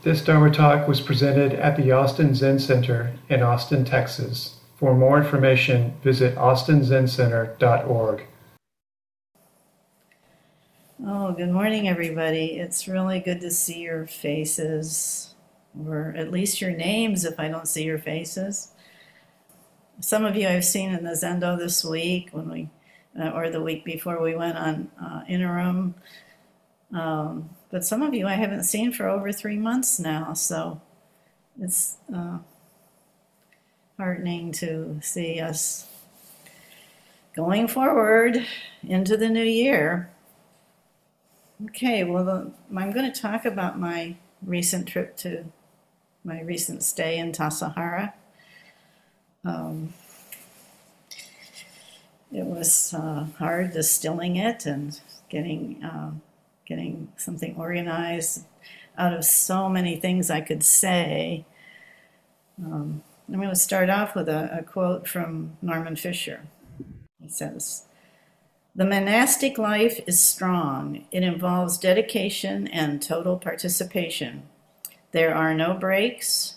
This Dharma talk was presented at the Austin Zen Center in Austin, Texas. For more information, visit austinzencenter.org. Oh, good morning, everybody. It's really good to see your faces, or at least your names if I don't see your faces. Some of you I've seen in the Zendo this week when we, or the week before we went on interim. But some of you I haven't seen for over 3 months now, so it's heartening to see us going forward into the new year. Okay, well, I'm going to talk about my recent stay in Tassajara. It was hard distilling it and getting something organized out of so many things I could say. I'm going to start off with a quote from Norman Fisher. He says, "The monastic life is strong. It involves dedication and total participation. There are no breaks,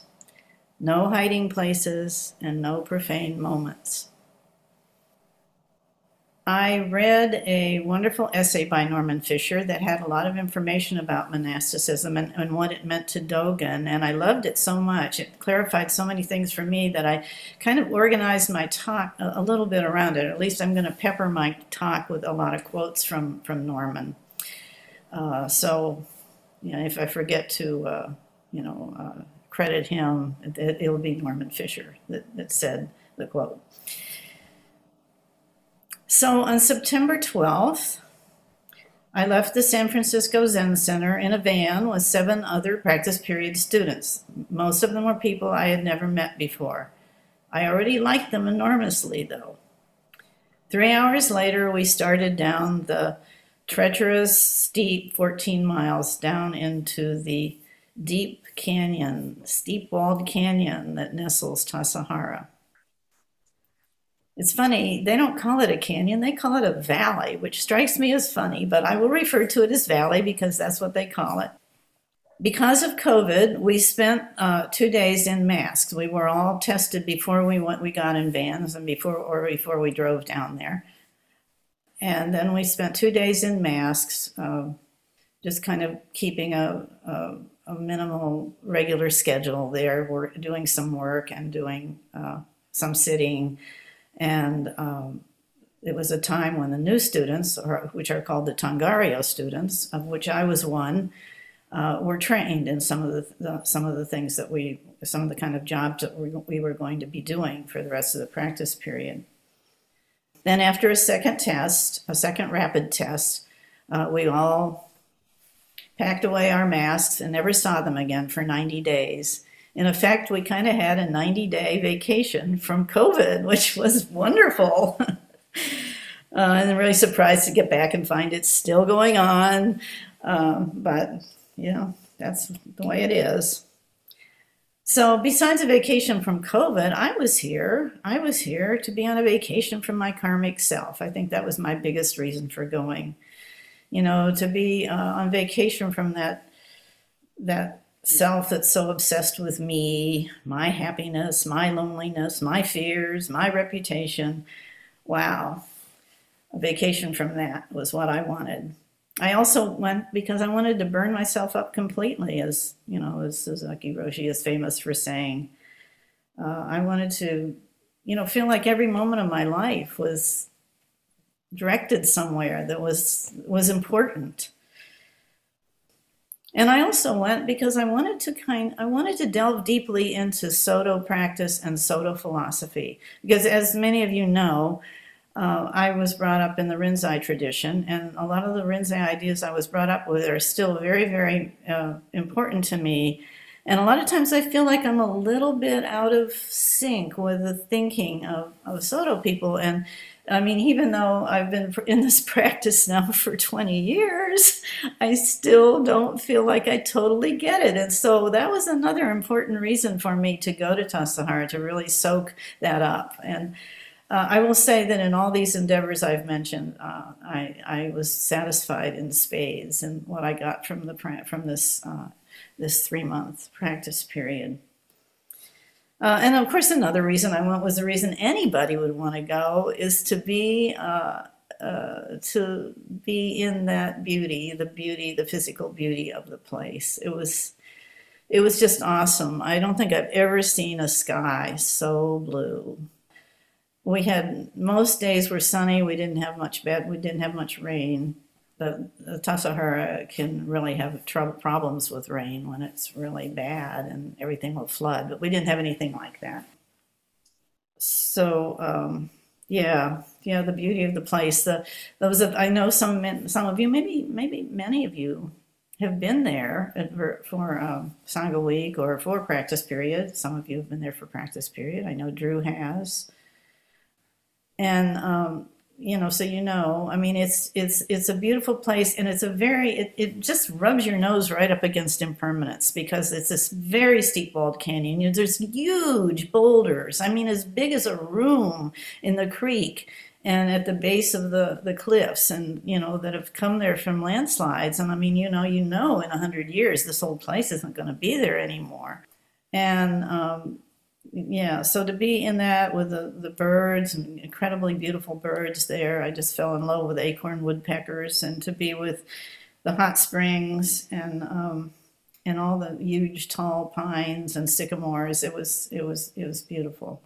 no hiding places, and no profane moments." I read a wonderful essay by Norman Fisher that had a lot of information about monasticism and what it meant to Dogen, and I loved it so much. It clarified so many things for me that I kind of organized my talk a little bit around it. At least I'm going to pepper my talk with a lot of quotes from Norman. So, you know, if I forget to, credit him, it'll be Norman Fisher that said the quote. So on September 12th, I left the San Francisco Zen Center in a van with 7 other practice period students. Most of them were people I had never met before. I already liked them enormously, though. 3 hours later, we started down the treacherous, steep 14 miles down into the deep canyon, steep-walled canyon that nestles Tassajara. It's funny, they don't call it a canyon, they call it a valley, which strikes me as funny, but I will refer to it as valley because that's what they call it. Because of COVID, we spent 2 days in masks. We were all tested before we got in vans and before we drove down there. And then we spent 2 days in masks, just kind of keeping a minimal regular schedule there. We're doing some work and doing some sitting. And it was a time when the new students, which are called the Tangaryō students, of which I was one, were trained in some of the kind of jobs that we were going to be doing for the rest of the practice period. Then after a second rapid test, we all packed away our masks and never saw them again for 90 days. In effect, we kind of had a 90-day vacation from COVID, which was wonderful. And I'm really surprised to get back and find it's still going on. But, you know, that's the way it is. So besides a vacation from COVID, I was here to be on a vacation from my karmic self. I think that was my biggest reason for going. You know, to be on vacation from that self that's so obsessed with me, my happiness, my loneliness, my fears, my reputation. Wow, a vacation from that was what I wanted. I also went because I wanted to burn myself up completely, as you know, as Suzuki Roshi is famous for saying. I wanted to, you know, feel like every moment of my life was directed somewhere that was important. And I also went because I wanted to delve deeply into Soto practice and Soto philosophy. Because as many of you know, I was brought up in the Rinzai tradition, and a lot of the Rinzai ideas I was brought up with are still very, very important to me. And a lot of times I feel like I'm a little bit out of sync with the thinking of Soto people. And I mean, even though I've been in this practice now for 20 years, I still don't feel like I totally get it. And so that was another important reason for me to go to Tassajara, to really soak that up. And I will say that in all these endeavors I've mentioned, I was satisfied in spades in what I got from this this 3-month practice period. And of course, another reason I went was the reason anybody would want to go is to be in that beauty, the physical beauty of the place. It was just awesome. I don't think I've ever seen a sky so blue. We had, most days were sunny. We didn't have much bad. We didn't have much rain. The Tassajara can really have problems with rain when it's really bad and everything will flood, but we didn't have anything like that. So yeah, the beauty of the place. I know some of you, maybe many of you, have been there for Sangha Week or for practice period. Some of you have been there for practice period. I know Drew has, and. I mean, it's a beautiful place, and it's a very, it just rubs your nose right up against impermanence, because it's this very steep walled canyon. There's huge boulders, I mean, as big as a room in the creek, and at the base of the cliffs, and, you know, that have come there from landslides. And I mean, in 100 years, this whole place isn't going to be there anymore. And, yeah, so to be in that with the birds, and incredibly beautiful birds there, I just fell in love with acorn woodpeckers, and to be with the hot springs and all the huge tall pines and sycamores, it was beautiful.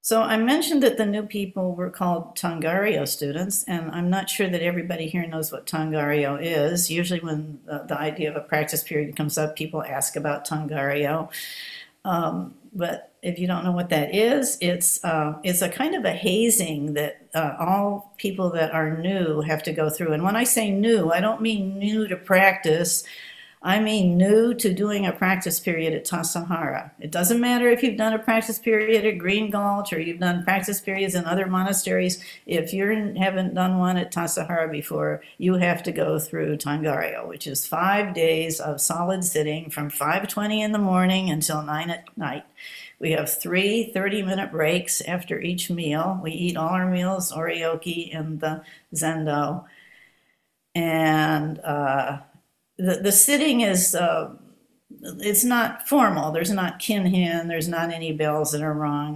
So I mentioned that the new people were called Tangaryō students, and I'm not sure that everybody here knows what Tangaryō is. Usually when the idea of a practice period comes up, people ask about Tangaryō. But if you don't know what that is, it's a kind of a hazing that all people that are new have to go through. And when I say new, I don't mean new to practice. I mean new to doing a practice period at Tassajara. It doesn't matter if you've done a practice period at Green Gulch or you've done practice periods in other monasteries. If you haven't done one at Tassajara before, you have to go through Tangaryō, which is 5 days of solid sitting from 5:20 in the morning until 9 at night. We have 3 30-minute breaks after each meal. We eat all our meals, Oryoki and the Zendo. And The sitting is, it's not formal. There's not kinhin, there's not any bells that are rung.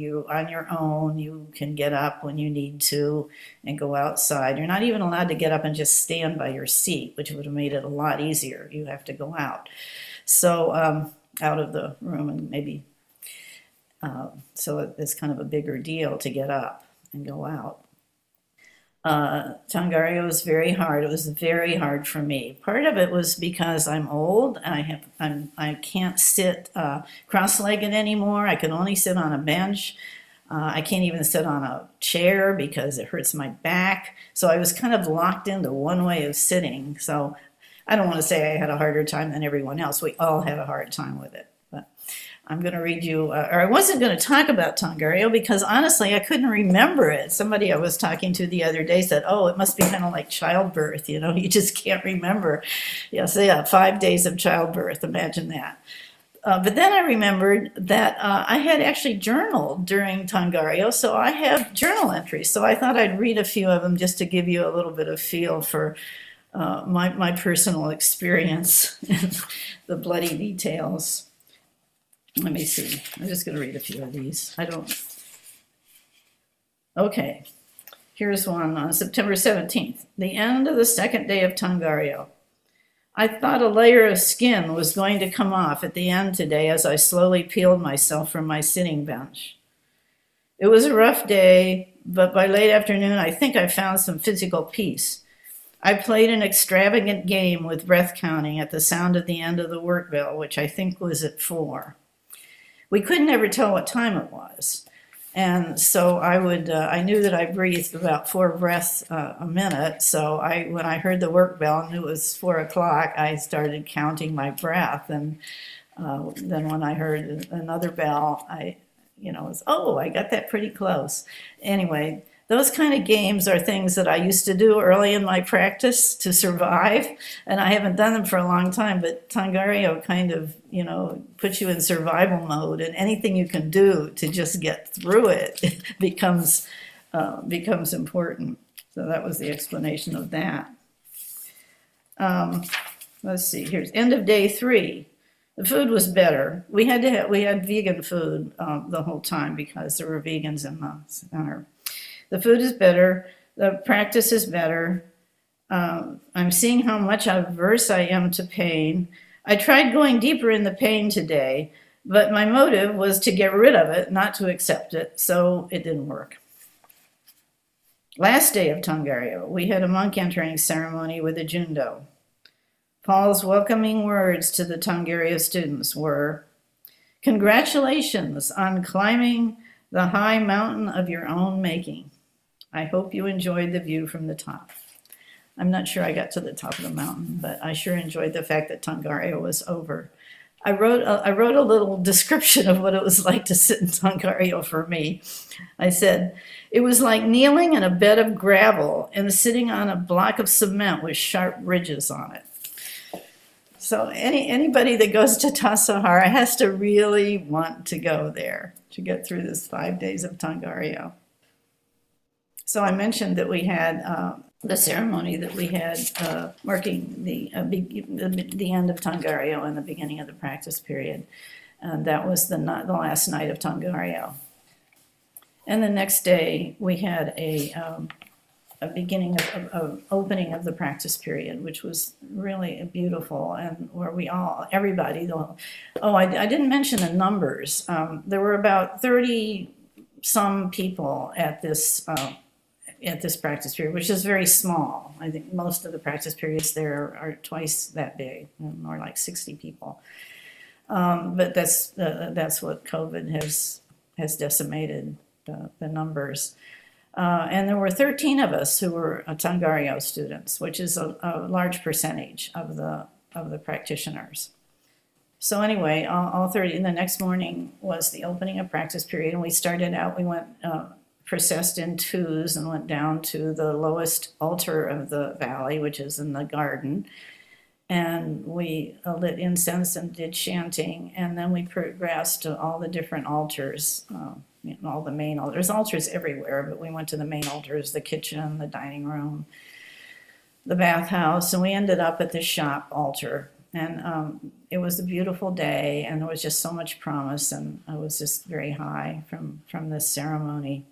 You, on your own, you can get up when you need to and go outside. You're not even allowed to get up and just stand by your seat, which would have made it a lot easier. You have to go out. So out of the room, and maybe, so it's kind of a bigger deal to get up and go out. Tangaryō was very hard. It was very hard for me. Part of it was because I'm old. I can't sit cross-legged anymore. I can only sit on a bench. I can't even sit on a chair because it hurts my back. So I was kind of locked into one way of sitting. So I don't want to say I had a harder time than everyone else. We all had a hard time with it. But I'm going to read you, or I wasn't going to talk about Tangaryō because honestly, I couldn't remember it. Somebody I was talking to the other day said, oh, it must be kind of like childbirth, you know, you just can't remember. Yes, yeah, 5 days of childbirth, imagine that. But then I remembered that I had actually journaled during Tangaryō, so I have journal entries. So I thought I'd read a few of them just to give you a little bit of feel for my personal experience and the bloody details. Let me see. I'm just going to read a few of these. I don't. Okay. Here's one on September 17th. The end of the second day of Tangaryō. I thought a layer of skin was going to come off at the end today as I slowly peeled myself from my sitting bench. It was a rough day, but by late afternoon, I think I found some physical peace. I played an extravagant game with breath counting at the sound of the end of the work bell, which I think was at 4. We couldn't ever tell what time it was. And so I would, I knew that I breathed about 4 breaths a minute. So when I heard the work bell and knew it was 4 o'clock, I started counting my breath. And then when I heard another bell, I got that pretty close. Anyway, those kind of games are things that I used to do early in my practice to survive, and I haven't done them for a long time, but Tangaryō kind of, puts you in survival mode, and anything you can do to just get through it becomes important. So that was the explanation of that. Let's see, here's end of day three. The food was better. We had vegan food the whole time because there were vegans in the center. The food is better. The practice is better. I'm seeing how much averse I am to pain. I tried going deeper in the pain today, but my motive was to get rid of it, not to accept it, so it didn't work. Last day of Tangaryō, we had a monk entering ceremony with a Jundo. Paul's welcoming words to the Tangaryō students were, "Congratulations on climbing the high mountain of your own making. I hope you enjoyed the view from the top." I'm not sure I got to the top of the mountain, but I sure enjoyed the fact that Tangaryō was over. I wrote a little description of what it was like to sit in Tangaryō for me. I said, it was like kneeling in a bed of gravel and sitting on a block of cement with sharp ridges on it. So anybody that goes to Tassajara has to really want to go there to get through this 5 days of Tangaryō. So I mentioned that we had the ceremony that we had marking the end of Tangaryō and the beginning of the practice period. And that was the last night of Tangaryō. And the next day we had a beginning of opening of the practice period, which was really beautiful, and where we all, everybody, I didn't mention the numbers. There were about 30-some people at this practice period, which is very small. I think most of the practice periods there are twice that big, more like 60 people. But that's what COVID has decimated the numbers. And there were 13 of us who were Tangaryō students, which is a large percentage of the practitioners. So anyway, all 30, and the next morning was the opening of practice period, and we started out, we went processed in twos and went down to the lowest altar of the valley, which is in the garden. And we lit incense and did chanting, and then we progressed to all the different altars, all the main altars. There's altars everywhere, but we went to the main altars, the kitchen, the dining room, the bathhouse, and we ended up at the shop altar. And it was a beautiful day, and there was just so much promise, and I was just very high from this ceremony.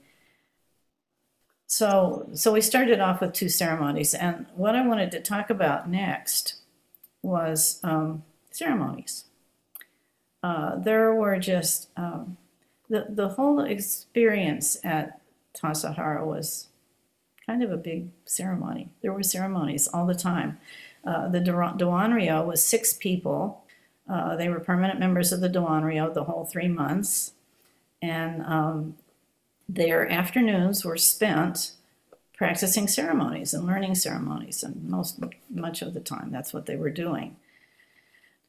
So we started off with two ceremonies, and what I wanted to talk about next was ceremonies. There were just the whole experience at Tassajara was kind of a big ceremony. There were ceremonies all the time. The Doanryo was 6 people. They were permanent members of the Doanryo the whole 3 months, and their afternoons were spent practicing ceremonies and learning ceremonies, and much of the time that's what they were doing.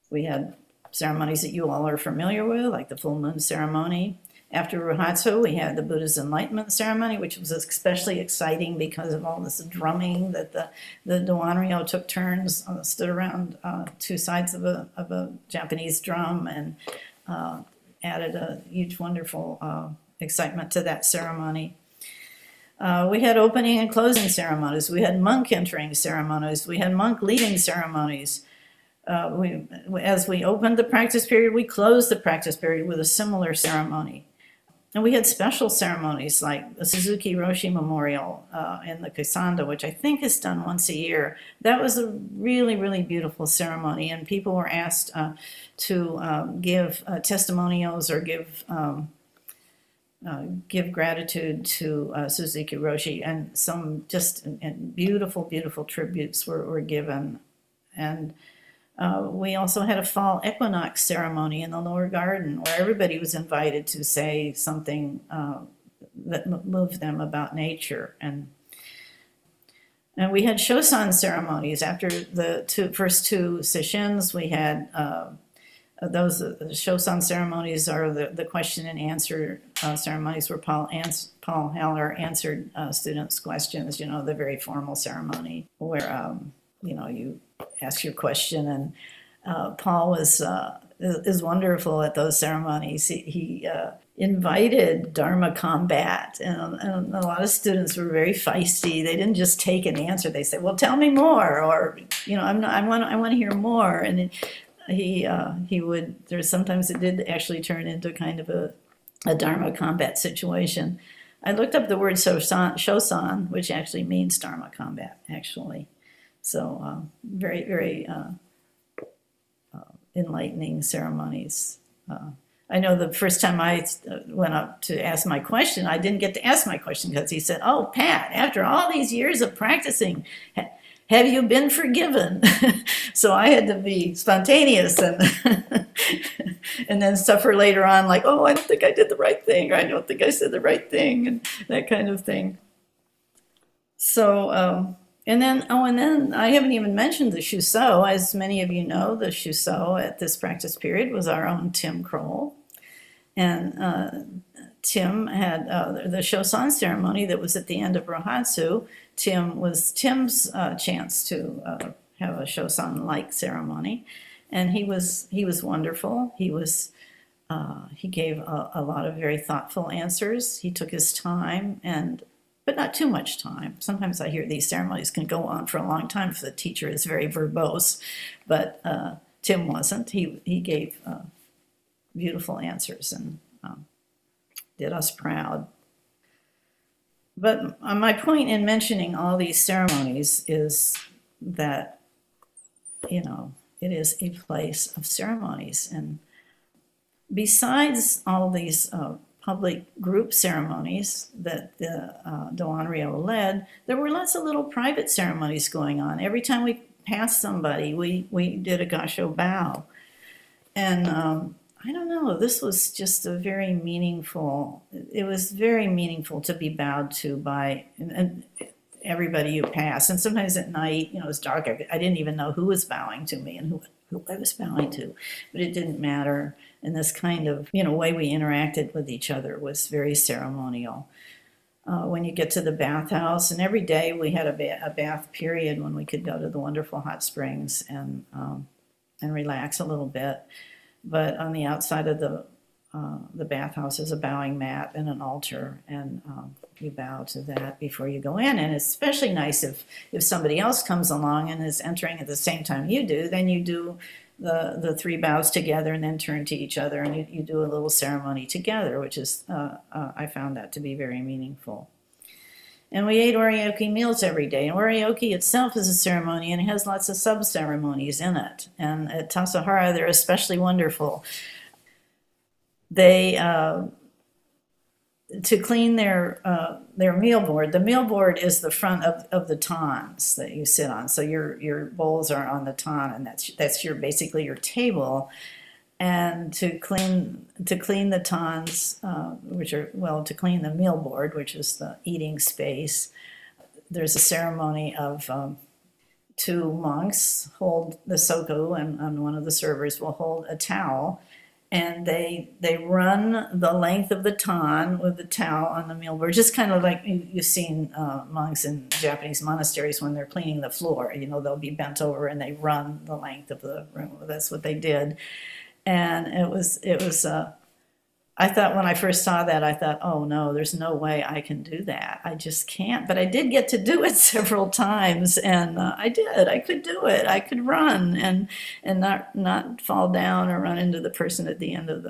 We had ceremonies that you all are familiar with, like the full moon ceremony. After Rohatsu, we had the Buddha's Enlightenment ceremony, which was especially exciting because of all this drumming that the Doanryo took turns, stood around two sides of a Japanese drum, and added a huge, wonderful excitement to that ceremony. We had opening and closing ceremonies. We had monk entering ceremonies. We had monk leading ceremonies. As we opened the practice period, we closed the practice period with a similar ceremony. And we had special ceremonies like the Suzuki Roshi Memorial in the Kisanda, which I think is done once a year. That was a really, really beautiful ceremony, and people were asked to give testimonials or give gratitude to Suzuki Roshi, and some just beautiful, beautiful tributes were given. And we also had a fall equinox ceremony in the lower garden where everybody was invited to say something that moved them about nature. And we had Shosan ceremonies. After the first two Sesshins, we had those Shosan ceremonies are the question and answer ceremonies where Paul Haller answered students' questions, the very formal ceremony where, you ask your question. And Paul was is wonderful at those ceremonies. He invited Dharma combat, and a lot of students were very feisty. They didn't just take an answer. They said, "Well, tell me more," or, you know, I want to hear more. And he would. There sometimes it did actually turn into kind of a Dharma combat situation. I looked up the word Shosan, which actually means Dharma combat, actually. So very, very enlightening ceremonies. I know the first time I went up to ask my question, I didn't get to ask my question because he said, "Oh, Pat, after all these years of practicing, have you been forgiven?" So I had to be spontaneous and and then suffer later on, like, "Oh, I don't think I did the right thing," or "I don't think I said the right thing," and that kind of thing. So, and then I haven't even mentioned the Shuso. As many of you know, the Shuso at this practice period was our own Tim Kroll. And Tim had the Shosan ceremony that was at the end of Rohatsu. Tim's chance to have a Shosan-like ceremony, and he was wonderful. He gave a lot of very thoughtful answers. He took his time, but not too much time. Sometimes I hear these ceremonies can go on for a long time if the teacher is very verbose, but Tim wasn't. He gave beautiful answers and did us proud. But my point in mentioning all these ceremonies is that, you know, it is a place of ceremonies. And besides all these public group ceremonies that the Doanryo led, there were lots of little private ceremonies going on. Every time we passed somebody, we did a Gasho bow. And I don't know, this was just a very meaningful, it was very meaningful to be bowed to by everybody you pass. And sometimes at night, you know, it was dark, I didn't even know who was bowing to me and who I was bowing to, but it didn't matter. And this kind of, you know, way we interacted with each other was very ceremonial. When you get to the bathhouse, and every day we had a bath period when we could go to the wonderful hot springs and relax a little bit. But on the outside of the bathhouse is a bowing mat and an altar, and you bow to that before you go in. And it's especially nice if somebody else comes along and is entering at the same time you do, then you do the three bows together and then turn to each other, and you do a little ceremony together, which is, I found that to be very meaningful. And we ate Oryoki meals every day. And Oryoki itself is a ceremony, and it has lots of sub-ceremonies in it. And at Tassajara, they're especially wonderful. They, to clean their meal board, the meal board is the front of the tons that you sit on. So your bowls are on the ton, and that's your basically your table. And to clean the tons, to clean the meal board, which is the eating space, there's a ceremony of two monks hold the Soku, and one of the servers will hold a towel, and they run the length of the ton with the towel on the meal board, just kind of like you've seen monks in Japanese monasteries when they're cleaning the floor. You know, they'll be bent over and they run the length of the room. That's what they did. And it was. I thought when I first saw that, I thought, "Oh no, there's no way I can do that. I just can't." But I did get to do it several times, and I did. I could do it. I could run and not fall down or run into the person at the end of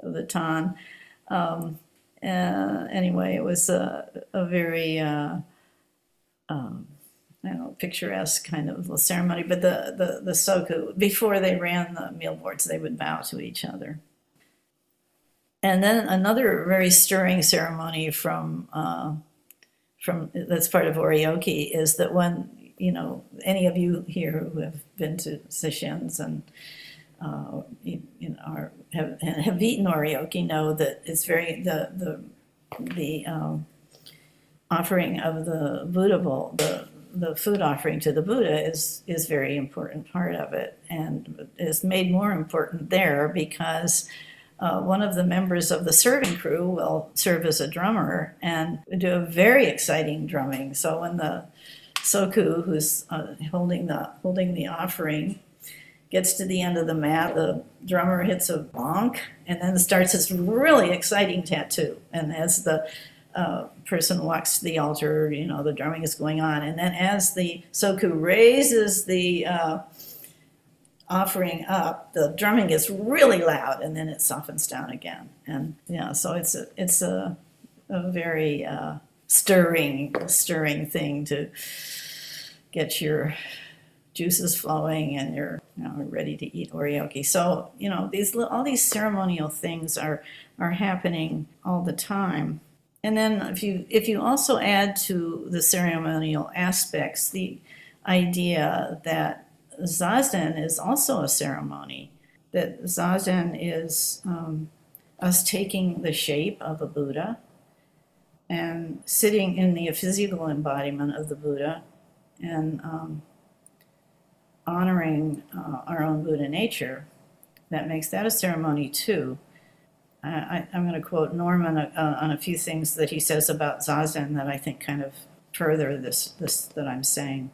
the ton. Anyway, it was a very I don't know, picturesque kind of a ceremony, but the Soku, before they ran the meal boards, they would bow to each other. And then another very stirring ceremony from that's part of Oryoki is that when, you know, any of you here who have been to Sesshin's and have eaten Oryoki know that it's very the offering of the Buddha bowl, the food offering to the Buddha is a very important part of it, and is made more important there because one of the members of the serving crew will serve as a drummer and do a very exciting drumming. So when the Soku, who's holding the offering, gets to the end of the mat, the drummer hits a bonk, and then starts this really exciting tattoo. And as the person walks to the altar, you know, the drumming is going on. And then as the Soku raises the offering up, the drumming gets really loud, and then it softens down again. And yeah, so it's a very stirring thing to get your juices flowing, and you're, you know, ready to eat oryoki. So, you know, all these ceremonial things are happening all the time. And then if you also add to the ceremonial aspects the idea that Zazen is also a ceremony, that Zazen is us taking the shape of a Buddha and sitting in the physical embodiment of the Buddha, and honoring our own Buddha nature. That makes that a ceremony too. I'm going to quote Norman on a few things that he says about Zazen that I think kind of further this that I'm saying.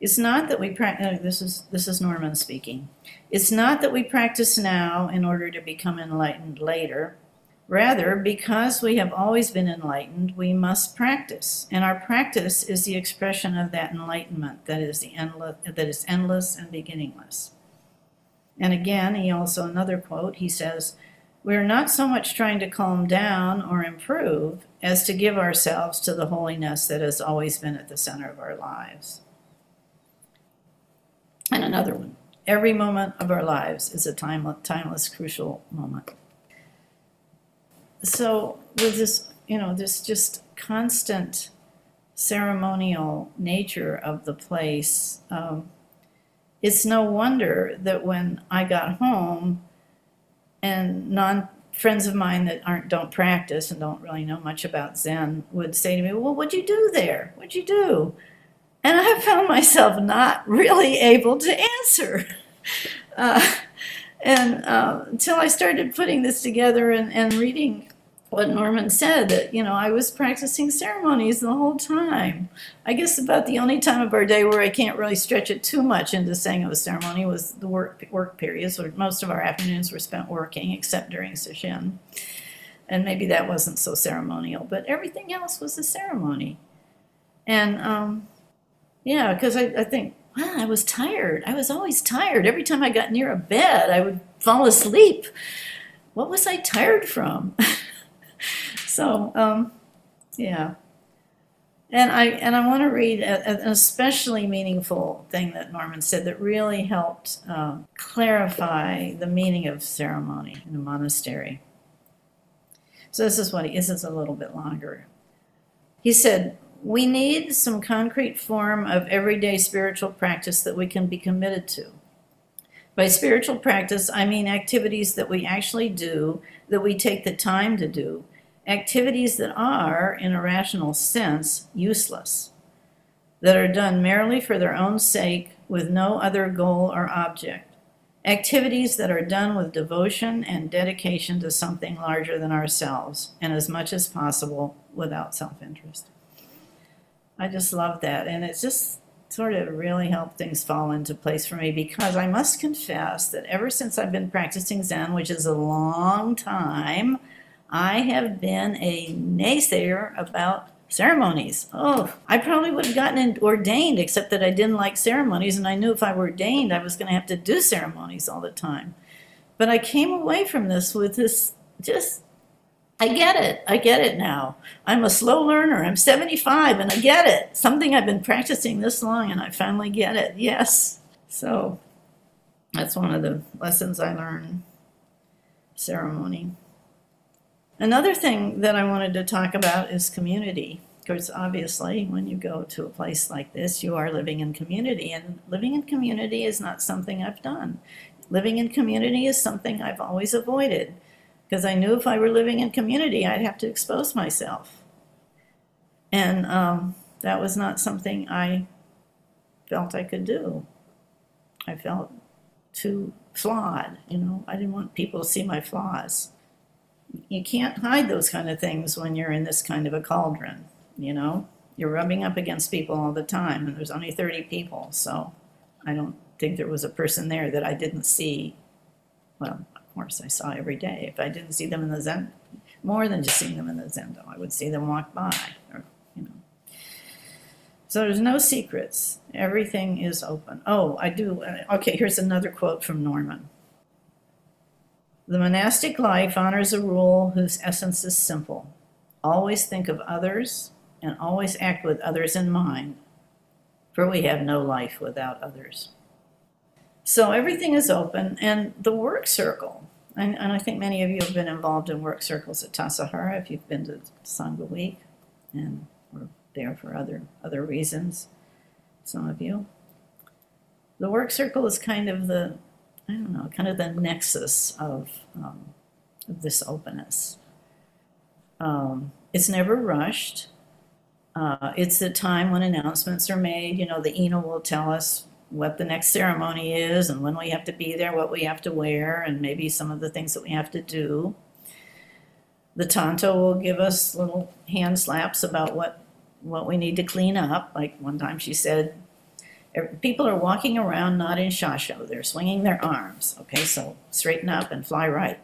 It's not that we practice, this is Norman speaking. It's not that we practice now in order to become enlightened later. Rather, because we have always been enlightened, we must practice. And our practice is the expression of that enlightenment that is endless and beginningless. And again, he also, another quote, he says, "We're not so much trying to calm down or improve as to give ourselves to the holiness that has always been at the center of our lives." And another one, "Every moment of our lives is a timeless, crucial moment." So with this, you know, this just constant ceremonial nature of the place, it's no wonder that when I got home, and friends of mine that don't practice and don't really know much about Zen would say to me, "Well, what'd you do there? What'd you do?" And I found myself not really able to answer. And until I started putting this together and reading what Norman said, that, you know, I was practicing ceremonies the whole time. I guess about the only time of our day where I can't really stretch it too much into saying it was ceremony was the work periods, where most of our afternoons were spent working, except during Sesshin. And maybe that wasn't so ceremonial, but everything else was a ceremony. And yeah, because I think, wow, I was tired. I was always tired. Every time I got near a bed, I would fall asleep. What was I tired from? So, yeah. And I want to read an especially meaningful thing that Norman said that really helped clarify the meaning of ceremony in a monastery. So this is a little bit longer. He said, "We need some concrete form of everyday spiritual practice that we can be committed to. By spiritual practice, I mean activities that we actually do, that we take the time to do, activities that are, in a rational sense, useless, that are done merely for their own sake with no other goal or object, activities that are done with devotion and dedication to something larger than ourselves, and as much as possible without self-interest." I just love that, and it just sort of really helped things fall into place for me, because I must confess that ever since I've been practicing Zen, which is a long time, I have been a naysayer about ceremonies. Oh, I probably would have gotten ordained, except that I didn't like ceremonies, and I knew if I were ordained, I was going to have to do ceremonies all the time. But I came away from this with this just, I get it now. I'm a slow learner. I'm 75 and I get it. Something I've been practicing this long and I finally get it. Yes. So that's one of the lessons I learned, ceremony. Another thing that I wanted to talk about is community. Of course, obviously, when you go to a place like this, you are living in community, and living in community is not something I've done. Living in community is something I've always avoided, because I knew if I were living in community, I'd have to expose myself. And that was not something I felt I could do. I felt too flawed, you know. I didn't want people to see my flaws. You can't hide those kind of things when you're in this kind of a cauldron, you know. You're rubbing up against people all the time, and there's only 30 people, so I don't think there was a person there that I didn't see. Well, of course I saw every day. If I didn't see them in the Zendo, more than just seeing them in the Zendo, I would see them walk by, or, you know. So there's no secrets. Everything is open. Oh, I do. Okay, here's another quote from Norman. The monastic life honors a rule whose essence is simple. Always think of others and always act with others in mind, for we have no life without others. So everything is open, and the work circle, and I think many of you have been involved in work circles at Tassajara if you've been to Sangha Week, and we're there for other reasons, some of you. The work circle is kind of the, I don't know, kind of the nexus of this openness. It's never rushed. It's the time when announcements are made. You know, the Eno will tell us what the next ceremony is and when we have to be there, what we have to wear, and maybe some of the things that we have to do. The Tonto will give us little hand slaps about what we need to clean up. Like one time she said, people are walking around not in shasho. They're swinging their arms. Okay, so straighten up and fly right.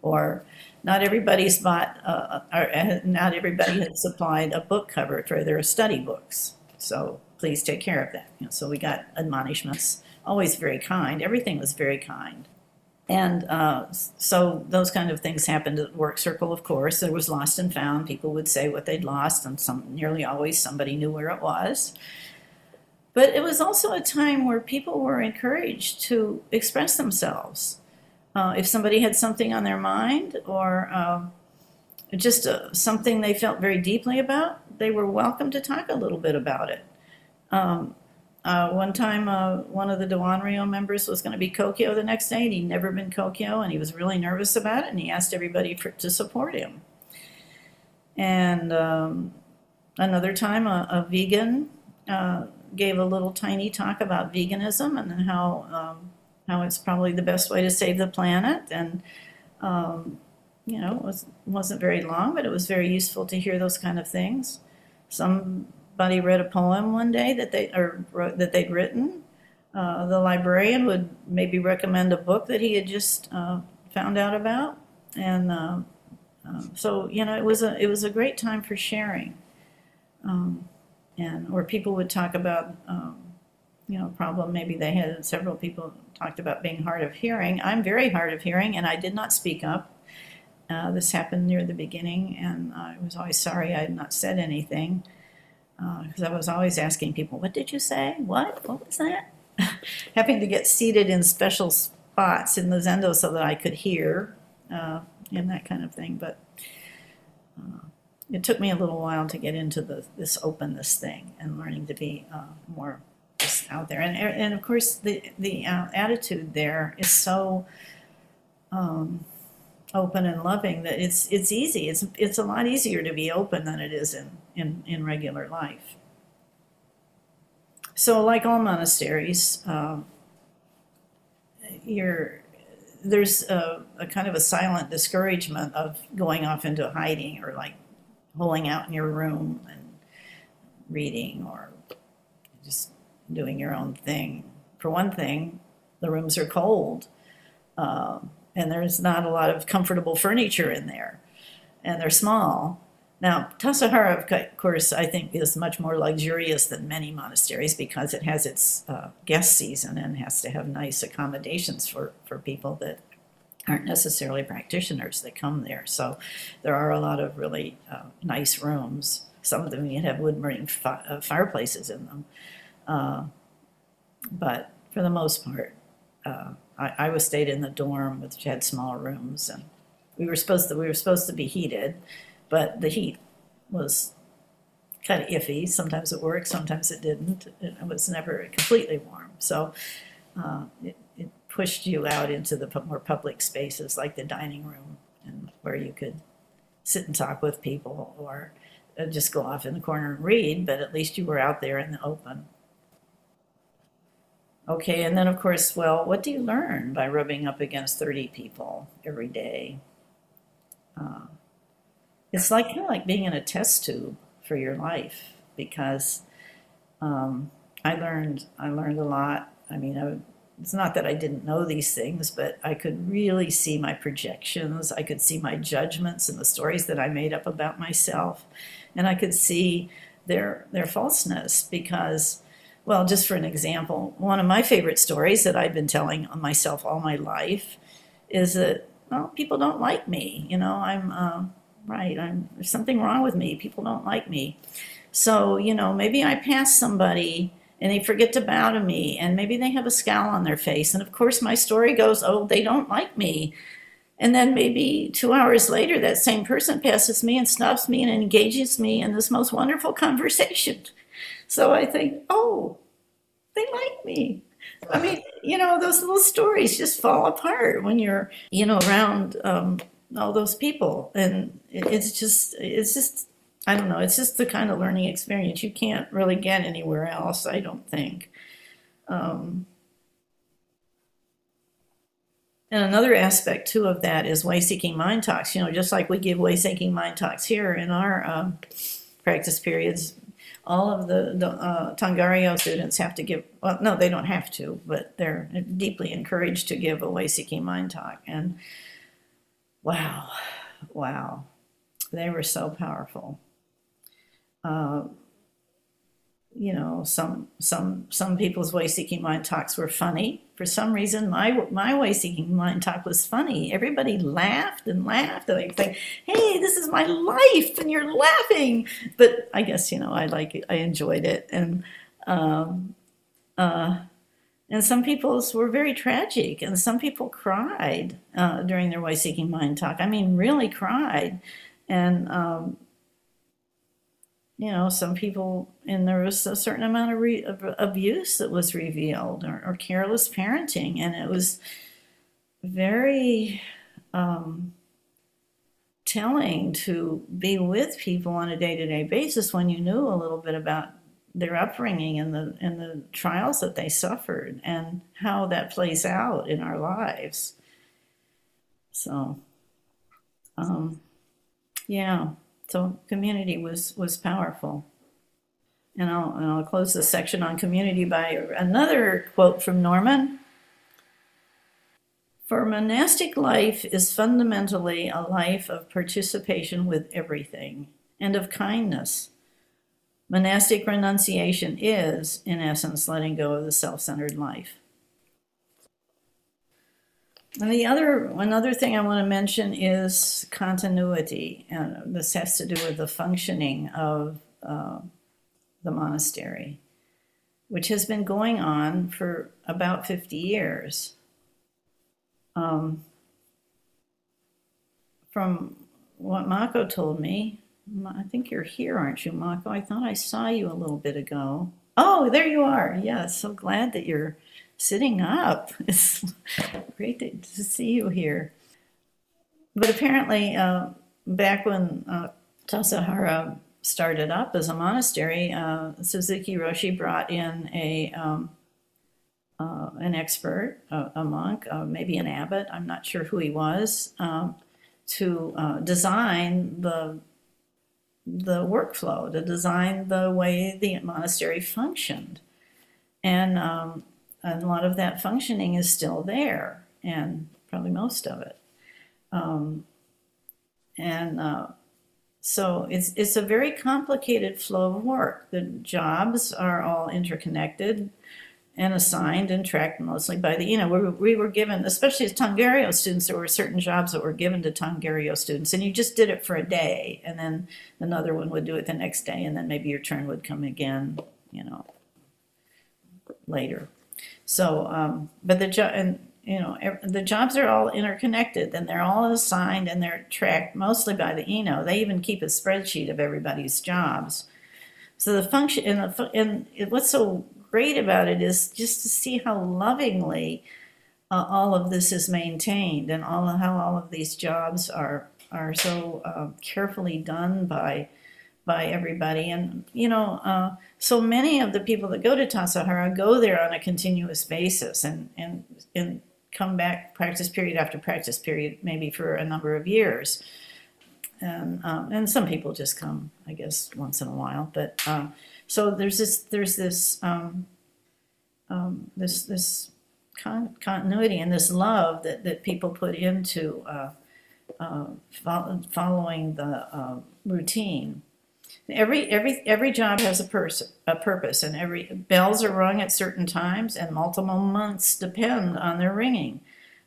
Or not everybody had supplied a book cover for their study books, so please take care of that. You know, so we got admonishments, always very kind. Everything was very kind. And so those kind of things happened at work circle, of course. There was lost and found. People would say what they'd lost, and nearly always somebody knew where it was. But it was also a time where people were encouraged to express themselves. If somebody had something on their mind, or just something they felt very deeply about, they were welcome to talk a little bit about it. One time, one of the Doanryo members was going to be Kokyo the next day, and he'd never been Kokyo, and he was really nervous about it, and he asked everybody to support him. And another time, a vegan gave a little tiny talk about veganism and how it's probably the best way to save the planet, and you know, it wasn't very long, but it was very useful to hear those kind of things. Somebody read a poem one day that they'd written. The librarian would maybe recommend a book that he had just found out about, and so you know, it was a great time for sharing, and or people would talk about. You know, problem maybe they had. Several people talked about being hard of hearing. I'm very hard of hearing, and I did not speak up. This happened near the beginning, and I was always sorry I had not said anything, because I was always asking people, what did you say? What was that? Having to get seated in special spots in the Zendo so that I could hear, and that kind of thing. But it took me a little while to get into this openness thing and learning to be more out there, and of course the attitude there is so open and loving that it's easy. It's a lot easier to be open than it is in regular life. So, like all monasteries, there's a kind of a silent discouragement of going off into hiding, or like holing out in your room and reading, or just doing your own thing. For one thing, the rooms are cold, and there's not a lot of comfortable furniture in there, and they're small. Now, Tassajara, of course, I think is much more luxurious than many monasteries because it has its guest season and has to have nice accommodations for people that aren't necessarily practitioners that come there. So there are a lot of really nice rooms. Some of them you have wood-burning fireplaces in them. But for the most part, I stayed in the dorm, which had small rooms, and we were supposed to be heated, but the heat was kind of iffy. Sometimes it worked, sometimes it didn't. It was never completely warm, so it pushed you out into the more public spaces, like the dining room, and where you could sit and talk with people, or just go off in the corner and read. But at least you were out there in the open. Okay, and then of course, well, what do you learn by rubbing up against 30 people every day? It's like kind of like being in a test tube for your life, because I learned a lot I mean, it's not that I didn't know these things, but I could really see my projections. I could see my judgments and the stories that I made up about myself. And I could see their falseness because, well, just for an example, one of my favorite stories that I've been telling myself all my life is that, well, people don't like me. You know, there's something wrong with me. People don't like me. So, you know, maybe I pass somebody and they forget to bow to me, and maybe they have a scowl on their face. And of course my story goes, oh, they don't like me. And then maybe 2 hours later, that same person passes me and stops me and engages me in this most wonderful conversation. So I think, oh, they like me. I mean, you know, those little stories just fall apart when you're, you know, around all those people. And it's just, I don't know, it's just the kind of learning experience you can't really get anywhere else, I don't think. And another aspect, too, of that is way-seeking mind talks. You know, just like we give way-seeking mind talks here in our practice periods, all of the Tangaryō students have to give, well, no, they don't have to, but they're deeply encouraged to give a way-seeking mind talk. And wow, they were so powerful. You know, some people's way-seeking mind talks were funny. For some reason, my way-seeking mind talk was funny. Everybody laughed and laughed, and I think, hey, this is my life, and you're laughing. But I guess, you know, I enjoyed it. And and some people's were very tragic, and some people cried during their way-seeking mind talk. I mean, really cried. And you know, some people, and there was a certain amount of abuse that was revealed, or careless parenting, and it was very telling to be with people on a day-to-day basis when you knew a little bit about their upbringing and the trials that they suffered and how that plays out in our lives. So, yeah. So community was powerful. And I'll close this section on community by another quote from Norman. For monastic life is fundamentally a life of participation with everything and of kindness. Monastic renunciation is, in essence, letting go of the self-centered life. And another thing I want to mention is continuity, and this has to do with the functioning of the monastery, which has been going on for about 50 years. From what Mako told me, I think you're here, aren't you, Mako? I thought I saw you a little bit ago. Oh, there you are. Yeah, so glad that you're sitting up. It's great to see you here. But apparently, back when Tassajara started up as a monastery, Suzuki Roshi brought in an expert, a monk, maybe an abbot, I'm not sure who he was, to design the workflow, to design the way the monastery functioned. And a lot of that functioning is still there, and probably most of it. So it's a very complicated flow of work. The jobs are all interconnected and assigned and tracked mostly by the Eno. We were given, especially as Tangaryō students, there were certain jobs that were given to Tangaryō students, and you just did it for a day, and then another one would do it the next day, and then maybe your turn would come again, you know, later. So, but the jobs are all interconnected, and they're all assigned, and they're tracked mostly by the Eno. They even keep a spreadsheet of everybody's jobs. So the function, and what's so great about it is just to see how lovingly all of this is maintained, and how all of these jobs are so carefully done by everybody. And, you know, so many of the people that go to Tassajara go there on a continuous basis and come back practice period after practice period, maybe for a number of years. And some people just come, I guess, once in a while. But so there's this this continuity and this love that, people put into following the routine. Every job has a purpose, and every bells are rung at certain times, and multiple months depend on their ringing.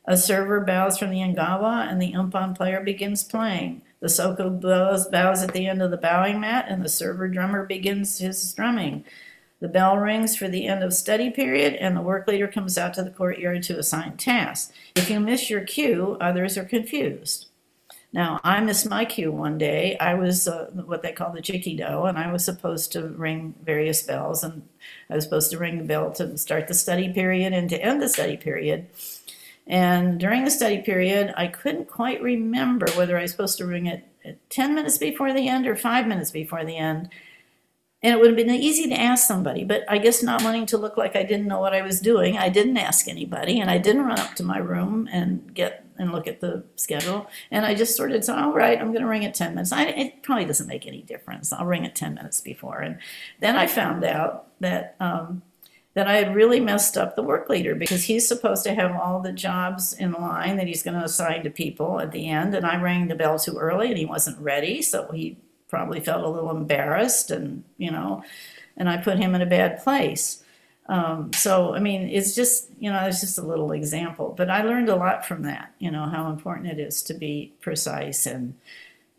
A server bows from the Ingawa, and the umpan player begins playing. The Soku bows at the end of the bowing mat, and the server drummer begins his drumming. The bell rings for the end of study period, and the work leader comes out to the courtyard to assign tasks. If you miss your cue, others are confused. Now, I missed my cue one day. I was what they call the jikido, and I was supposed to ring various bells, and I was supposed to ring the bell to start the study period and to end the study period. And during the study period, I couldn't quite remember whether I was supposed to ring it 10 minutes before the end or 5 minutes before the end. And it would have been easy to ask somebody, but I guess not wanting to look like I didn't know what I was doing, I didn't ask anybody, and I didn't run up to my room and look at the schedule. And I just sort of said, all right, I'm going to ring it 10 minutes. It probably doesn't make any difference. I'll ring it 10 minutes before. And then I found out that that I had really messed up the work leader, because he's supposed to have all the jobs in line that he's going to assign to people at the end. And I rang the bell too early, and he wasn't ready, so he probably felt a little embarrassed, and, you know, and I put him in a bad place. So, I mean, it's just, you know, it's just a little example, but I learned a lot from that, you know, how important it is to be precise and,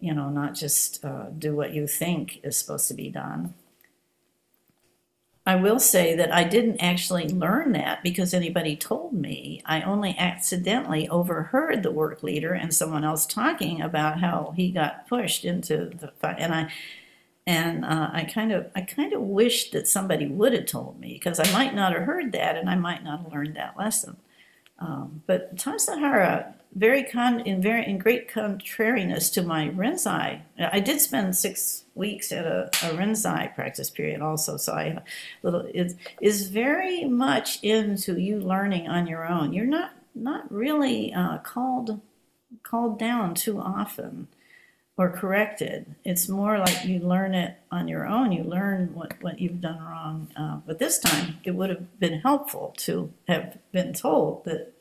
you know, not just do what you think is supposed to be done. I will say that I didn't actually learn that because anybody told me. I only accidentally overheard the work leader and someone else talking about how he got pushed into the fight, and I kind of wished that somebody would have told me, because I might not have heard that and I might not have learned that lesson. But Tassajara, in great contrariness to my Rinzai, I did spend 6 weeks at a Rinzai practice period also, so it is very much into you learning on your own. You're not really called down too often or corrected. It's more like you learn it on your own. You learn what you've done wrong. But this time, it would have been helpful to have been told that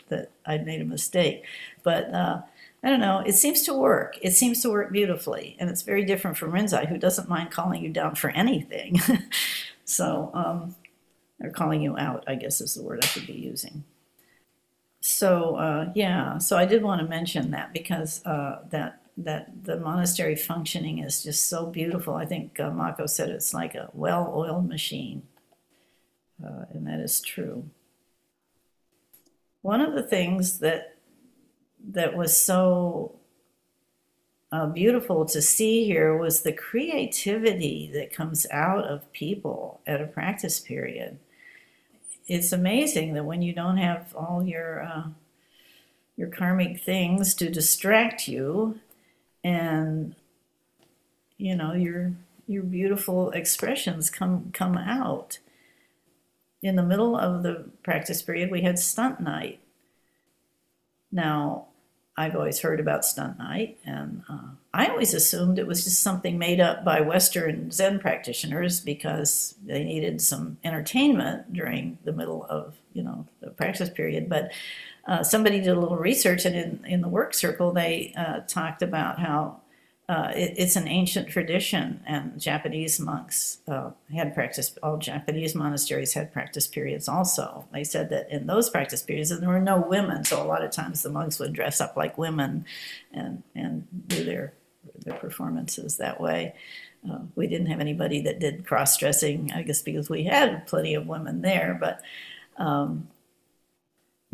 I'd made a mistake. But I don't know, it seems to work. It seems to work beautifully. And it's very different from Rinzai, who doesn't mind calling you down for anything. So, or calling you out, I guess, is the word I should be using. So, yeah, so I did want to mention that, because that the monastery functioning is just so beautiful. I think Mako said it's like a well-oiled machine, and that is true. One of the things that was so beautiful to see here was the creativity that comes out of people at a practice period. It's amazing that when you don't have all your karmic things to distract you, and you know, your beautiful expressions come out. In the middle of the practice period, we had stunt night. Now, I've always heard about stunt night, and I always assumed it was just something made up by Western Zen practitioners because they needed some entertainment during the middle of, you know, the practice period. But somebody did a little research, and in the work circle, they talked about how it's an ancient tradition, and Japanese monks had practice. All Japanese monasteries had practice periods also. They said that in those practice periods, and there were no women, so a lot of times the monks would dress up like women and do their performances that way. We didn't have anybody that did cross-dressing, I guess, because we had plenty of women there, but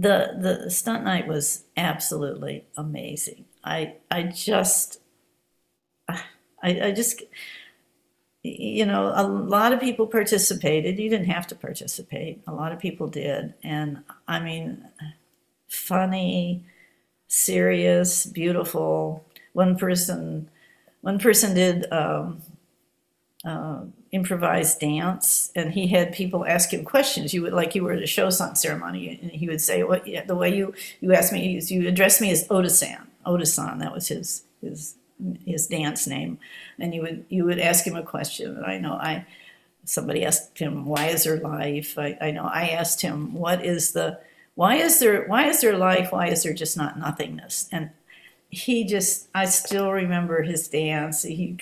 the stunt night was absolutely amazing. I just, you know, a lot of people participated. You didn't have to participate. A lot of people did. And I mean, funny, serious, beautiful. One person did improvised dance, and he had people ask him questions. You were at a Shosan ceremony, and he would say, "What? Yeah, the way you asked me, you addressed me as Oda-san. Oda-san, that was his dance name," and you would ask him a question. And I know I Somebody asked him, why is there life? I know I asked him, why is there life? Why is there just not nothingness? And he just, I still remember his dance. He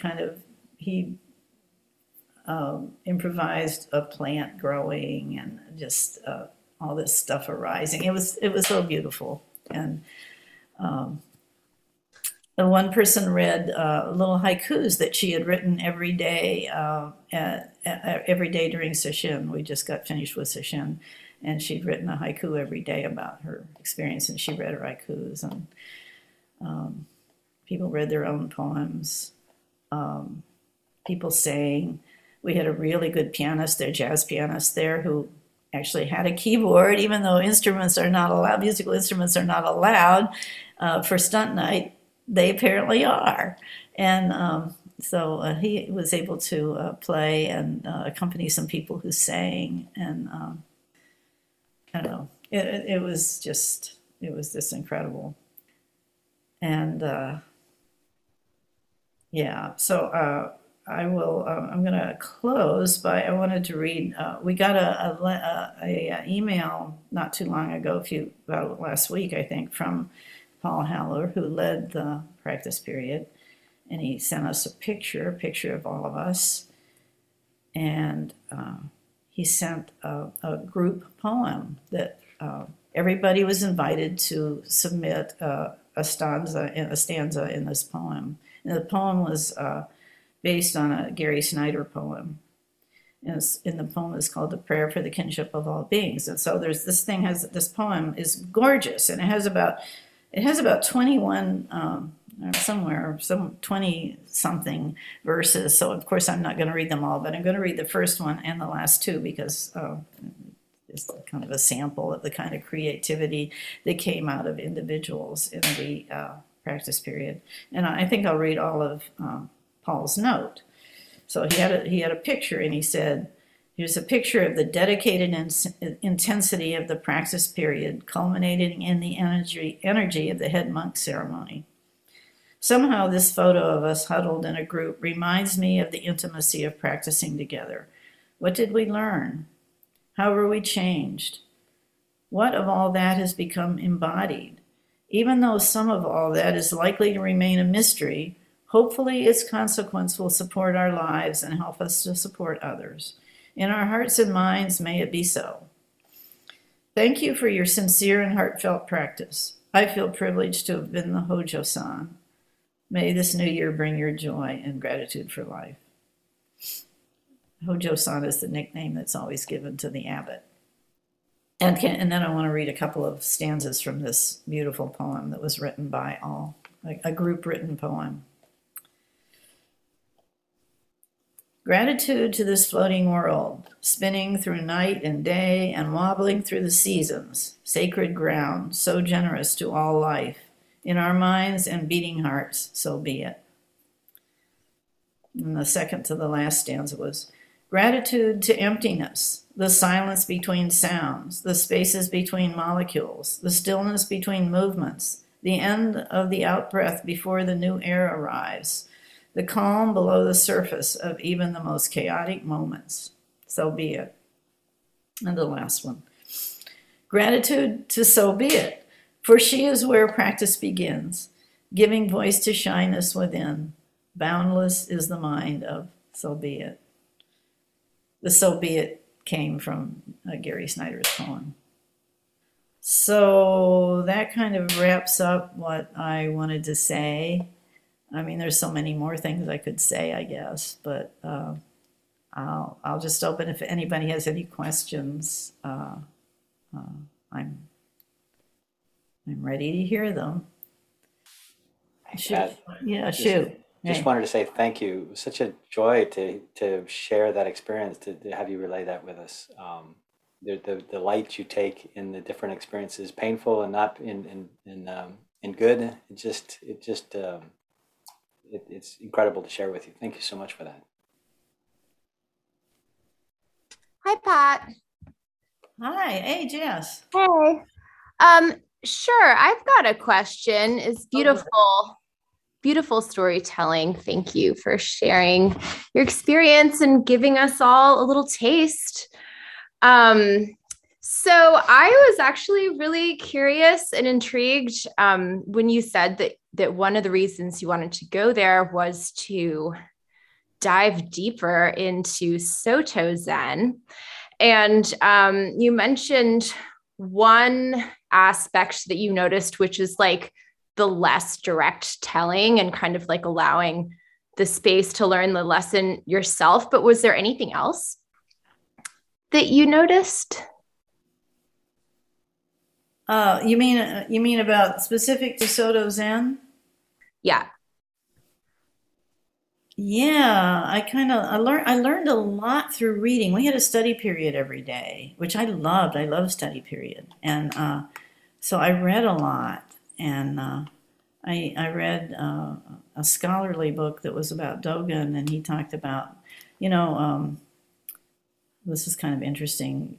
improvised a plant growing and just all this stuff arising. It was so beautiful. And the one person read little haikus that she had written every day during Sesshin. We just got finished with Sesshin, and she'd written a haiku every day about her experience, and she read her haikus, and people read their own poems, people sang. We had a really good pianist there, jazz pianist there, who actually had a keyboard, even though musical instruments are not allowed for stunt night. They apparently are. And so he was able to play and accompany some people who sang. And I don't know, it was just incredible. And I'm gonna close by, I wanted to read, we got a email not too long ago, about last week, I think, from Paul Haller, who led the practice period. And he sent us a picture of all of us. And he sent a group poem that everybody was invited to submit a stanza in this poem. And the poem was based on a Gary Snyder poem. And the poem is called The Prayer for the Kinship of All Beings. And so this poem is gorgeous, and it has about 21, some 20-something verses. So, of course, I'm not going to read them all, but I'm going to read the first one and the last two because it's kind of a sample of the kind of creativity that came out of individuals in the practice period. And I think I'll read all of Paul's note. So he had a picture, and he said, here's a picture of the dedicated intensity of the practice period, culminating in the energy of the head monk ceremony. Somehow this photo of us huddled in a group reminds me of the intimacy of practicing together. What did we learn? How were we changed? What of all that has become embodied? Even though some of all that is likely to remain a mystery, hopefully its consequence will support our lives and help us to support others. In our hearts and minds, may it be so. Thank you for your sincere and heartfelt practice. I feel privileged to have been the Hojo-san. May this new year bring your joy and gratitude for life. Hojo-san is the nickname that's always given to the abbot. And then I want to read a couple of stanzas from this beautiful poem that was written by all, like a group written poem. Gratitude to this floating world, spinning through night and day and wobbling through the seasons, sacred ground, so generous to all life. In our minds and beating hearts, so be it. And the second to the last stanza was, gratitude to emptiness, the silence between sounds, the spaces between molecules, the stillness between movements, the end of the out-breath before the new air arrives, the calm below the surface of even the most chaotic moments, so be it. And the last one, gratitude to so be it, for she is where practice begins, giving voice to shyness within, boundless is the mind of so be it. The so be it came from Gary Snyder's poem. So that kind of wraps up what I wanted to say. I mean, there's so many more things I could say, I guess, but I'll just open if anybody has any questions. I'm ready to hear them. Shoot. Yeah, shoot. Just wanted to say thank you. It was such a joy to share that experience, to have you relay that with us. The light you take in the different experiences, painful and not in good. It's incredible to share with you. Thank you so much for that. Hi, Pat. Hi. Hey, Jess. Hey. Sure. I've got a question. It's beautiful beautiful storytelling. Thank you for sharing your experience and giving us all a little taste. So I was actually really curious and intrigued when you said that one of the reasons you wanted to go there was to dive deeper into Soto Zen. And you mentioned one aspect that you noticed, which is like the less direct telling and kind of like allowing the space to learn the lesson yourself. But was there anything else that you noticed? You mean about specific to Soto Zen? Yeah. Yeah, I learned a lot through reading. We had a study period every day, which I loved. I love study period. And so I read a lot. And I read a scholarly book that was about Dogen, and he talked about, this is kind of interesting.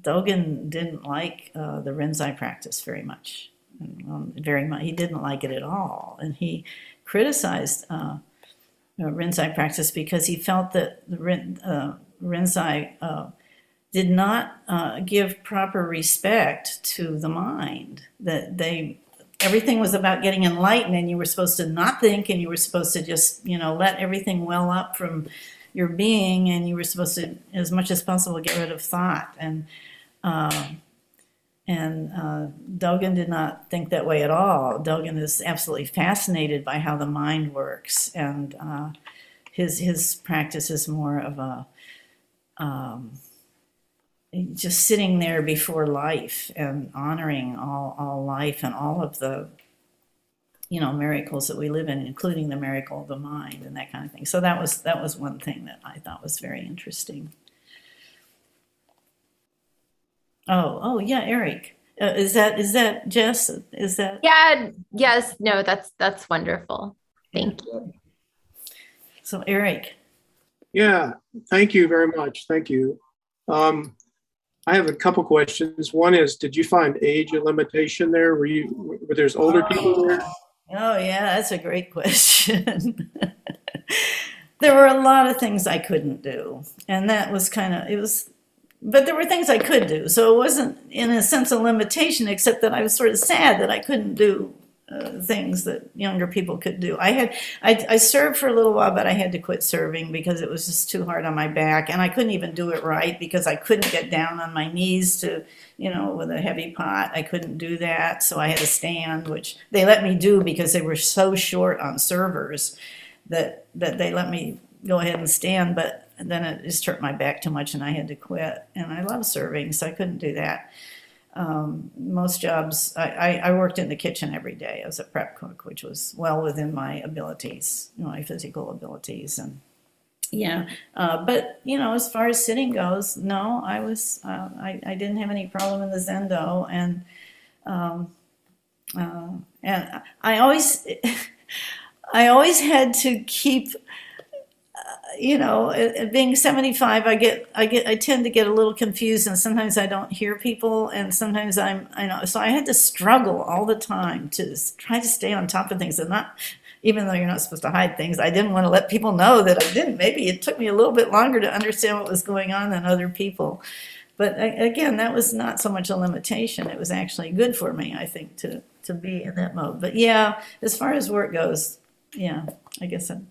Dogen didn't like the Rinzai practice very much. He didn't like it at all. And he criticized Rinzai practice because he felt that the Rinzai did not give proper respect to the mind, that everything was about getting enlightened, and you were supposed to not think, and you were supposed to just, let everything well up from your being, and you were supposed to, as much as possible, get rid of thought. And Dogen did not think that way at all. Dogen is absolutely fascinated by how the mind works, and his practice is more of a just sitting there before life and honoring all life and all of the miracles that we live in, including the miracle of the mind and that kind of thing. So that was one thing that I thought was very interesting. Oh yeah, Eric. Is that Jess? Is that? Yeah. Yes. No. That's wonderful. Thank you. So Eric. Yeah. Thank you very much. Thank you. I have a couple questions. One is, did you find age a limitation there? Were there's older people there? Oh yeah, that's a great question. There were a lot of things I couldn't do, and that was but there were things I could do. So it wasn't, in a sense, a limitation, except that I was sort of sad that I couldn't do things that younger people could do. I served for a little while, but I had to quit serving because it was just too hard on my back. And I couldn't even do it right because I couldn't get down on my knees to, with a heavy pot. I couldn't do that. So I had to stand, which they let me do because they were so short on servers that they let me go ahead and stand. But and then it just hurt my back too much, and I had to quit. And I love serving, so I couldn't do that. Most jobs, I worked in the kitchen every day as a prep cook, which was well within my abilities, my physical abilities. And yeah, but as far as sitting goes, no, I was, I didn't have any problem in the Zendo, and I always had to keep. Being 75, I tend to get a little confused, and sometimes I don't hear people, and sometimes so I had to struggle all the time to try to stay on top of things, and not, even though you're not supposed to hide things, I didn't want to let people know that I didn't. Maybe it took me a little bit longer to understand what was going on than other people, but again, that was not so much a limitation. It was actually good for me, I think, to be in that mode. But yeah, as far as work goes, yeah, I guess I'm.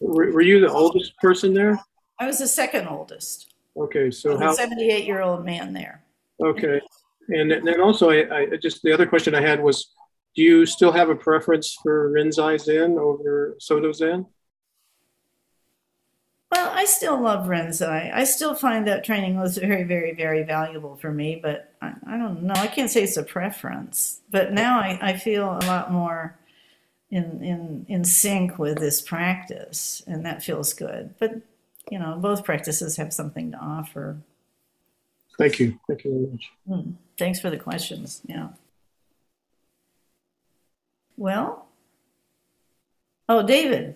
Were you the oldest person there? I was the second oldest. Okay, so I was a 78-year-old man there. Okay, and then also I just, the other question I had was, do you still have a preference for Rinzai Zen over Soto Zen? Well, I still love Rinzai. I still find that training was very, very, very valuable for me, but I don't know. I can't say it's a preference, but now I feel a lot more in sync with this practice, and that feels good. But both practices have something to offer. Thank you very much. Thanks for the questions. Yeah. Well, David,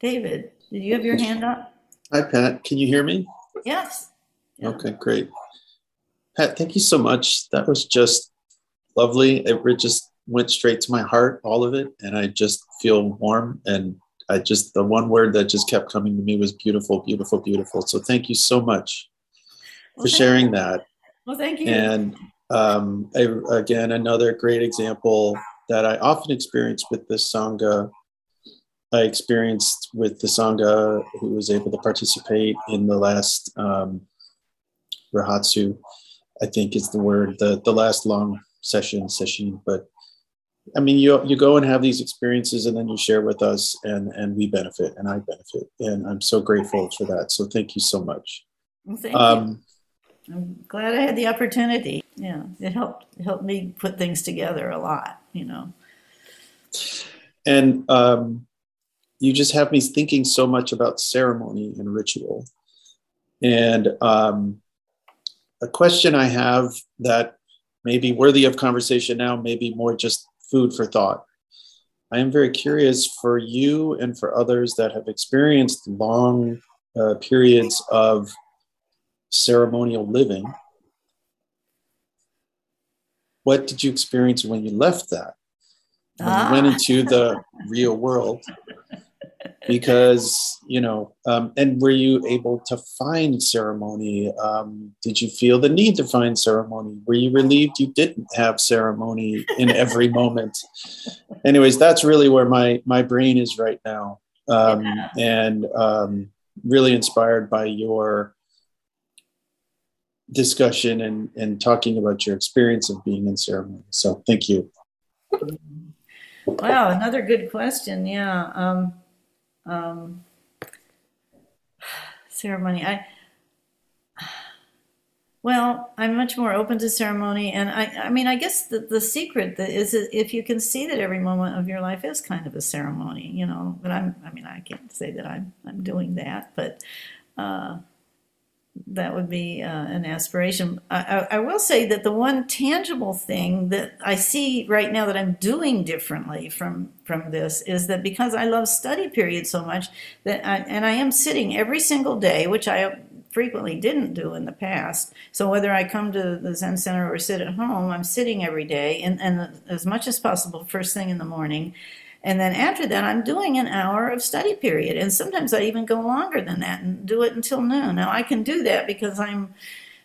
did you have your hand up? Hi, Pat, can you hear me? Yes. Yeah. Okay, great. Pat, thank you so much. That was just lovely. It just went straight to my heart, all of it. And I just feel warm. And I just, the one word that just kept coming to me was beautiful, beautiful, beautiful. So thank you so much for sharing that. Well, thank you. And again, another great example that I often experience with this Sangha. I experienced with the Sangha who was able to participate in the last Rohatsu, I think is the word, the last long session, Sesshin. But I mean, you go and have these experiences and then you share with us, and we benefit, and I benefit. And I'm so grateful for that. So thank you so much. Well, thank you. I'm glad I had the opportunity. Yeah, it helped me put things together a lot, you know. And you just have me thinking so much about ceremony and ritual. And a question I have that may be worthy of conversation now, maybe more just food for thought. I am very curious for you and for others that have experienced long periods of ceremonial living. What did you experience when you left that? When you went into the real world? Because, you know, and were you able to find ceremony? Did you feel the need to find ceremony? Were you relieved you didn't have ceremony in every moment? Anyways, that's really where my brain is right now. And really inspired by your discussion and talking about your experience of being in ceremony. So thank you. Wow, another good question. Yeah. Ceremony. I'm much more open to ceremony. And I mean, I guess the secret is if you can see that every moment of your life is kind of a ceremony, you know, but I can't say that I'm doing that, but, that would be an aspiration. I will say that the one tangible thing that I see right now that I'm doing differently from this is that because I love study period so much, that I am sitting every single day, which I frequently didn't do in the past. So whether I come to the Zen Center or sit at home, I'm sitting every day and as much as possible first thing in the morning. And then after that, I'm doing an hour of study period. And sometimes I even go longer than that and do it until noon. Now, I can do that because I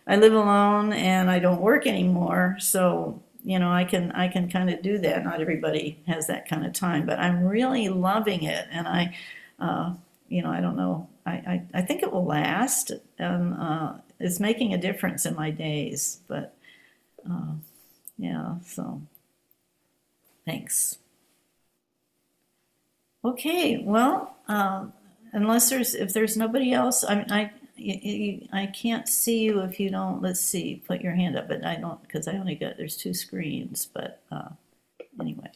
live alone and I don't work anymore. So, you know, I can kind of do that. Not everybody has that kind of time, but I'm really loving it. And I don't know. I think it will last. And it's making a difference in my days. But, yeah, so thanks. Okay, well, unless if there's nobody else, I mean, I can't see you if you don't, let's see, put your hand up, but I don't, because I only got, there's two screens, but anyway.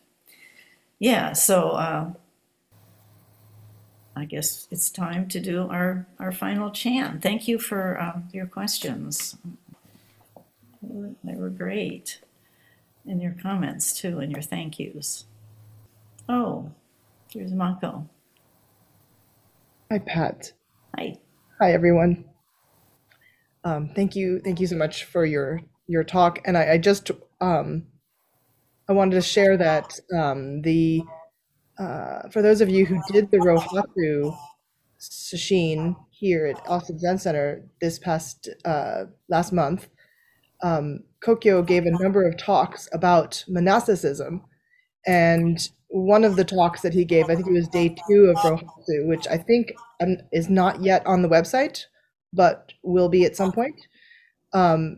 Yeah, so I guess it's time to do our final chant. Thank you for your questions. They were great, and your comments too, and your thank yous. Oh. Here's Mako. Hi, Pat. Hi. Hi, everyone. Thank you so much for your talk. And I just I wanted to share that the for those of you who did the Rohatsu Sesshin here at Austin Zen Center this past last month, Kokyo gave a number of talks about monasticism. And one of the talks that he gave, I think it was day 2 of Rohatsu, which I think is not yet on the website, but will be at some point.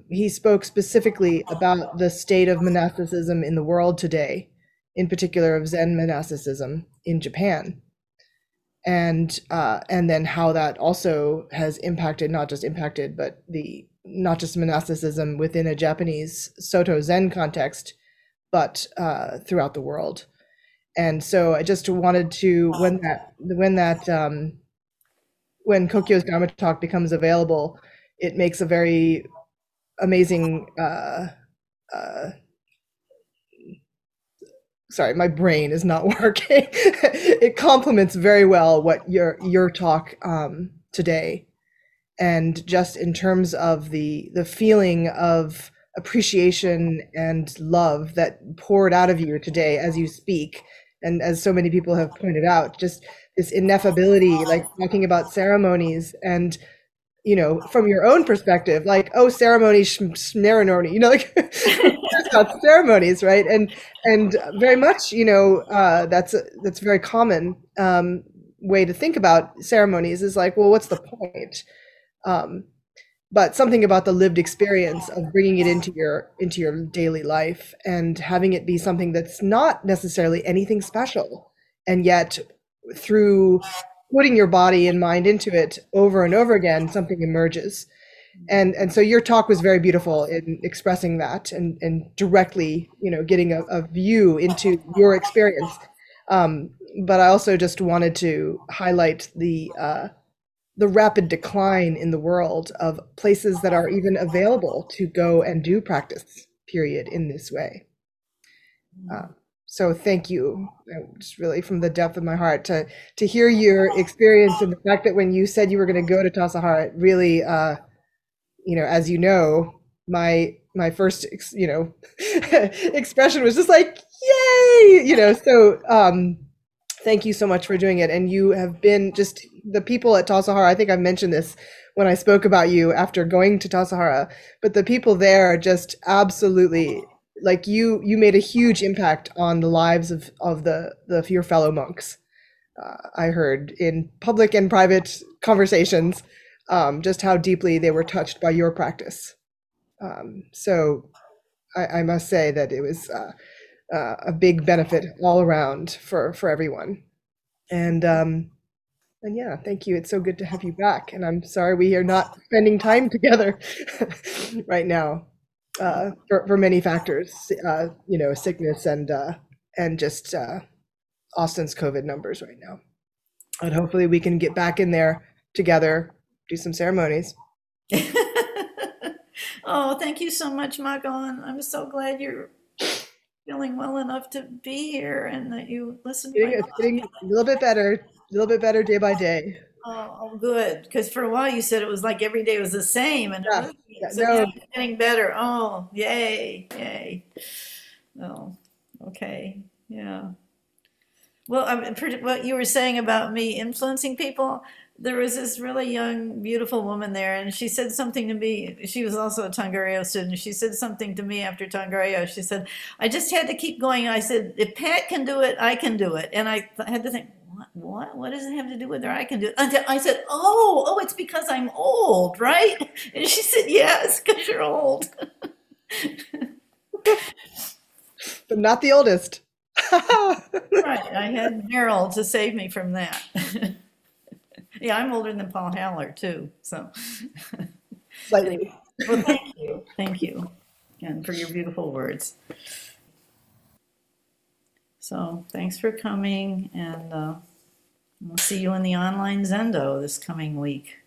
He spoke specifically about the state of monasticism in the world today, in particular of Zen monasticism in Japan, and then how that also has impacted, but not just monasticism within a Japanese Soto Zen context, but throughout the world. And so I just wanted to, when Kokyo's Dharma talk becomes available, it makes a very amazing, sorry, my brain is not working. It complements very well what your talk today. And just in terms of the feeling of appreciation and love that poured out of you today as you speak. And as so many people have pointed out, just this ineffability, like talking about ceremonies and, you know, from your own perspective, like, oh, ceremony, shneranoni, you know, like about ceremonies, right? And very much, you know, that's very common way to think about ceremonies is like, well, what's the point? But something about the lived experience of bringing it into your daily life and having it be something that's not necessarily anything special, and yet through putting your body and mind into it over and over again, something emerges. And so your talk was very beautiful in expressing that and directly, you know, getting a view into your experience. But I also just wanted to highlight the rapid decline in the world of places that are even available to go and do practice, period, in this way. So thank you. It's really from the depth of my heart to hear your experience, and the fact that when you said you were going to go to Tassajara, it really, you know, as you know, my first, you know, expression was just like, yay, you know, so thank you so much for doing it. And you have been just, the people at Tassajara, I think I mentioned this when I spoke about you after going to Tassajara, but the people there are just absolutely, like you made a huge impact on the lives of your fellow monks. I heard in public and private conversations, just how deeply they were touched by your practice. So I must say that it was a big benefit all around for everyone. And yeah, thank you. It's so good to have you back. And I'm sorry we are not spending time together right now for many factors, you know, sickness and just Austin's COVID numbers right now. And hopefully we can get back in there together, do some ceremonies. Oh, thank you so much, Mako. I'm so glad you're feeling well enough to be here and that you listen to me. It's getting a little bit better. A little bit better day by day. Oh, good. Because for a while you said it was like every day was the same, and yeah, it's getting better. Oh, yay! Oh, okay, yeah. Well, what you were saying about me influencing people, there was this really young, beautiful woman there, and she said something to me. She was also a Tangaryō student. She said something to me after Tangaryō. She said, "I just had to keep going." I said, "If Pat can do it, I can do it," and I had to think. What does it have to do with her? I can do it. I said, oh, it's because I'm old, right? And she said, yes, because you're old. But not the oldest. Right. I had Meryl to save me from that. Yeah, I'm older than Paul Haller too. So slightly. Anyway, well, thank you. Thank you. And for your beautiful words. So thanks for coming, and we'll see you in the online Zendo this coming week.